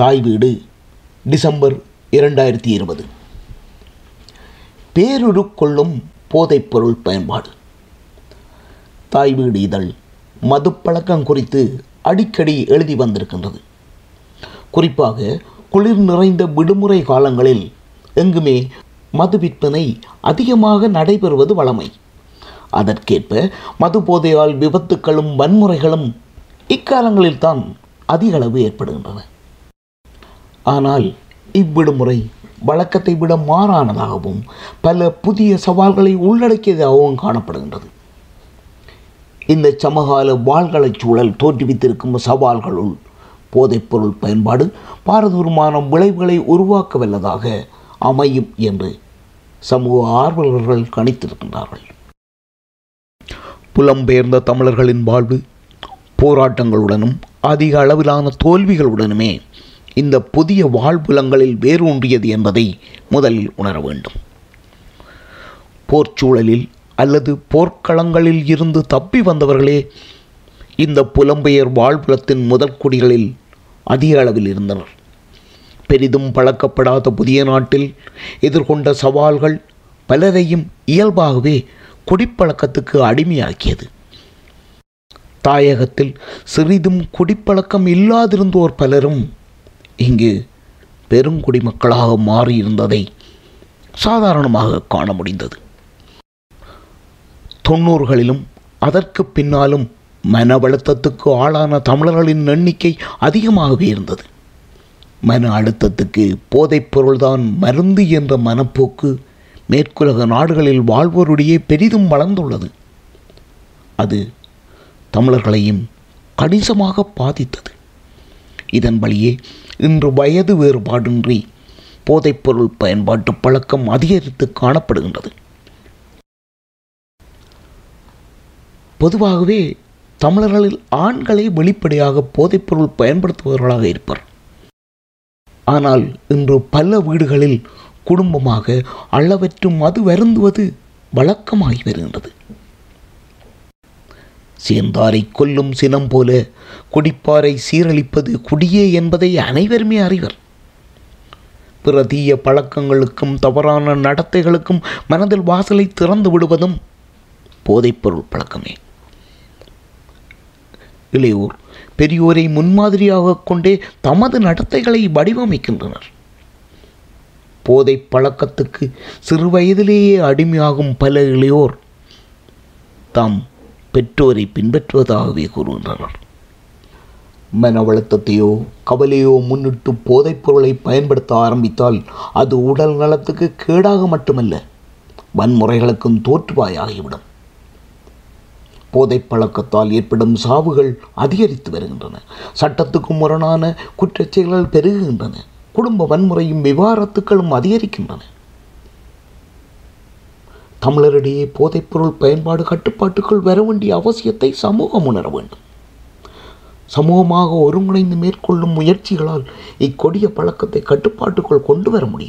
தாய் வீடு டிசம்பர் 2020. பேருரு கொள்ளும் போதைப்பொருள் பயன்பாடு. தாய் வீடு இதழ் மதுப்பழக்கம் குறித்து அடிக்கடி எழுதி வந்திருக்கின்றது. குறிப்பாக குளிர் நிறைந்த விடுமுறை காலங்களில் எங்குமே மது விற்பனை அதிகமாக நடைபெறுவது வழமை. அதற்கேற்ப மது போதையால் விபத்துக்களும் வன்முறைகளும் இக்காலங்களில்தான் அதிகளவு ஏற்படுகின்றன. ஆனால் இவ்விடுமுறை வழக்கத்தை விட மாறானதாகவும் பல புதிய சவால்களை உள்ளடக்கியதாகவும் காணப்படுகின்றது. இந்த சமகால வாழ்க்கை சூழல் தோற்றுவித்திருக்கும் சவால்களுள் போதைப்பொருள் பயன்பாடு பாரதூரமான விளைவுகளை உருவாக்க வல்லதாக அமையும் என்று சமூக ஆர்வலர்கள் கணித்திருக்கின்றார்கள். புலம்பெயர்ந்த தமிழர்களின் வாழ்வு போராட்டங்களுடனும் அதிக அளவிலான தோல்விகளுடனுமே இந்த புதிய வாழ்வுலங்களில் வேரூன்றியது என்பதை முதலில் உணர வேண்டும். போர்ச்சூழலில் அல்லது போர்க்களங்களில் இருந்து தப்பி வந்தவர்களே இந்த புலம்பெயர் வாழ்வுலத்தின் முதல் குடிகளில் அதிக அளவில் இருந்தனர். பெரிதும் பழக்கப்படாத புதிய நாட்டில் எதிர்கொண்ட சவால்கள் பலரையும் இயல்பாகவே குடிப்பழக்கத்துக்கு அடிமையாக்கியது. தாயகத்தில் சிறிதும் குடிப்பழக்கம் இல்லாதிருந்தோர் பலரும் இங்கு பெருங்குடிமக்களாக மாறியிருந்ததை சாதாரணமாக காண முடிந்தது. 90களிலும் அதற்கு பின்னாலும் மன அழுத்தத்துக்கு ஆளான தமிழர்களின் எண்ணிக்கை அதிகமாகவே இருந்தது. மன அழுத்தத்துக்கு போதைப்பொருள்தான் மருந்து என்ற மனப்போக்கு மேற்குலக நாடுகளில் வாழ்வோருடைய பெரிதும் வளர்ந்துள்ளது. அது தமிழர்களையும் கணிசமாக பாதித்தது. இதன் வழியே இன்று வயது வேறுபாடின்றி போதைப்பொருள் பயன்பாட்டு பழக்கம் அதிகரித்து காணப்படுகின்றது. பொதுவாகவே தமிழர்களில் ஆண்களை வெளிப்படையாக போதைப்பொருள் பயன்படுத்துபவர்களாக இருப்பர். ஆனால் இன்று பல வீடுகளில் குடும்பமாக அளவற்றும் மது வருந்துவது வழக்கமாகி வருகின்றது. சேர்ந்தாரை கொல்லும் சினம் போல குடிப்பாரை சீரழிப்பது குடியே என்பதை அனைவருமே அறிவர். பிற தீய பழக்கங்களுக்கும் தவறான நடத்தைகளுக்கும் மனதில் வாசலை திறந்து விடுவதும் போதைப்பொருள் பழக்கமே. இளையோர் பெரியோரை முன்மாதிரியாக கொண்டே தமது நடத்தைகளை வடிவமைக்கின்றனர். போதை பழக்கத்துக்கு சிறு வயதிலேயே அடிமையாகும் பல இளையோர் தாம் பெற்றோரை பின்பற்றுவதாகவே கூறுகின்றனர். மன அழுத்தத்தையோ கவலையோ முன்னிட்டு போதைப்பொருளை பயன்படுத்த ஆரம்பித்தால் அது உடல் நலத்துக்கு கேடாக மட்டுமல்ல வன்முறைகளுக்கும் தோற்றுவாயாகிவிடும். போதைப்பழக்கத்தால் ஏற்படும் சாவுகள் அதிகரித்து வருகின்றன. சட்டத்துக்கு முரணான குற்றச்செயல்கள் பெருகுகின்றன. குடும்ப வன்முறையும் விவாரத்துக்களும் அதிகரிக்கின்றன. தமிழரிடையே போதைப்பொருள் பயன்பாடு கட்டுப்பாட்டுக்குள் வர வேண்டிய அவசியத்தை சமூகம் உணர வேண்டும். சமூகமாக ஒருங்கிணைந்து மேற்கொள்ளும் முயற்சிகளால் இக்கொடிய பழக்கத்தை கட்டுப்பாட்டுக்குள் கொண்டு வர முடியும்.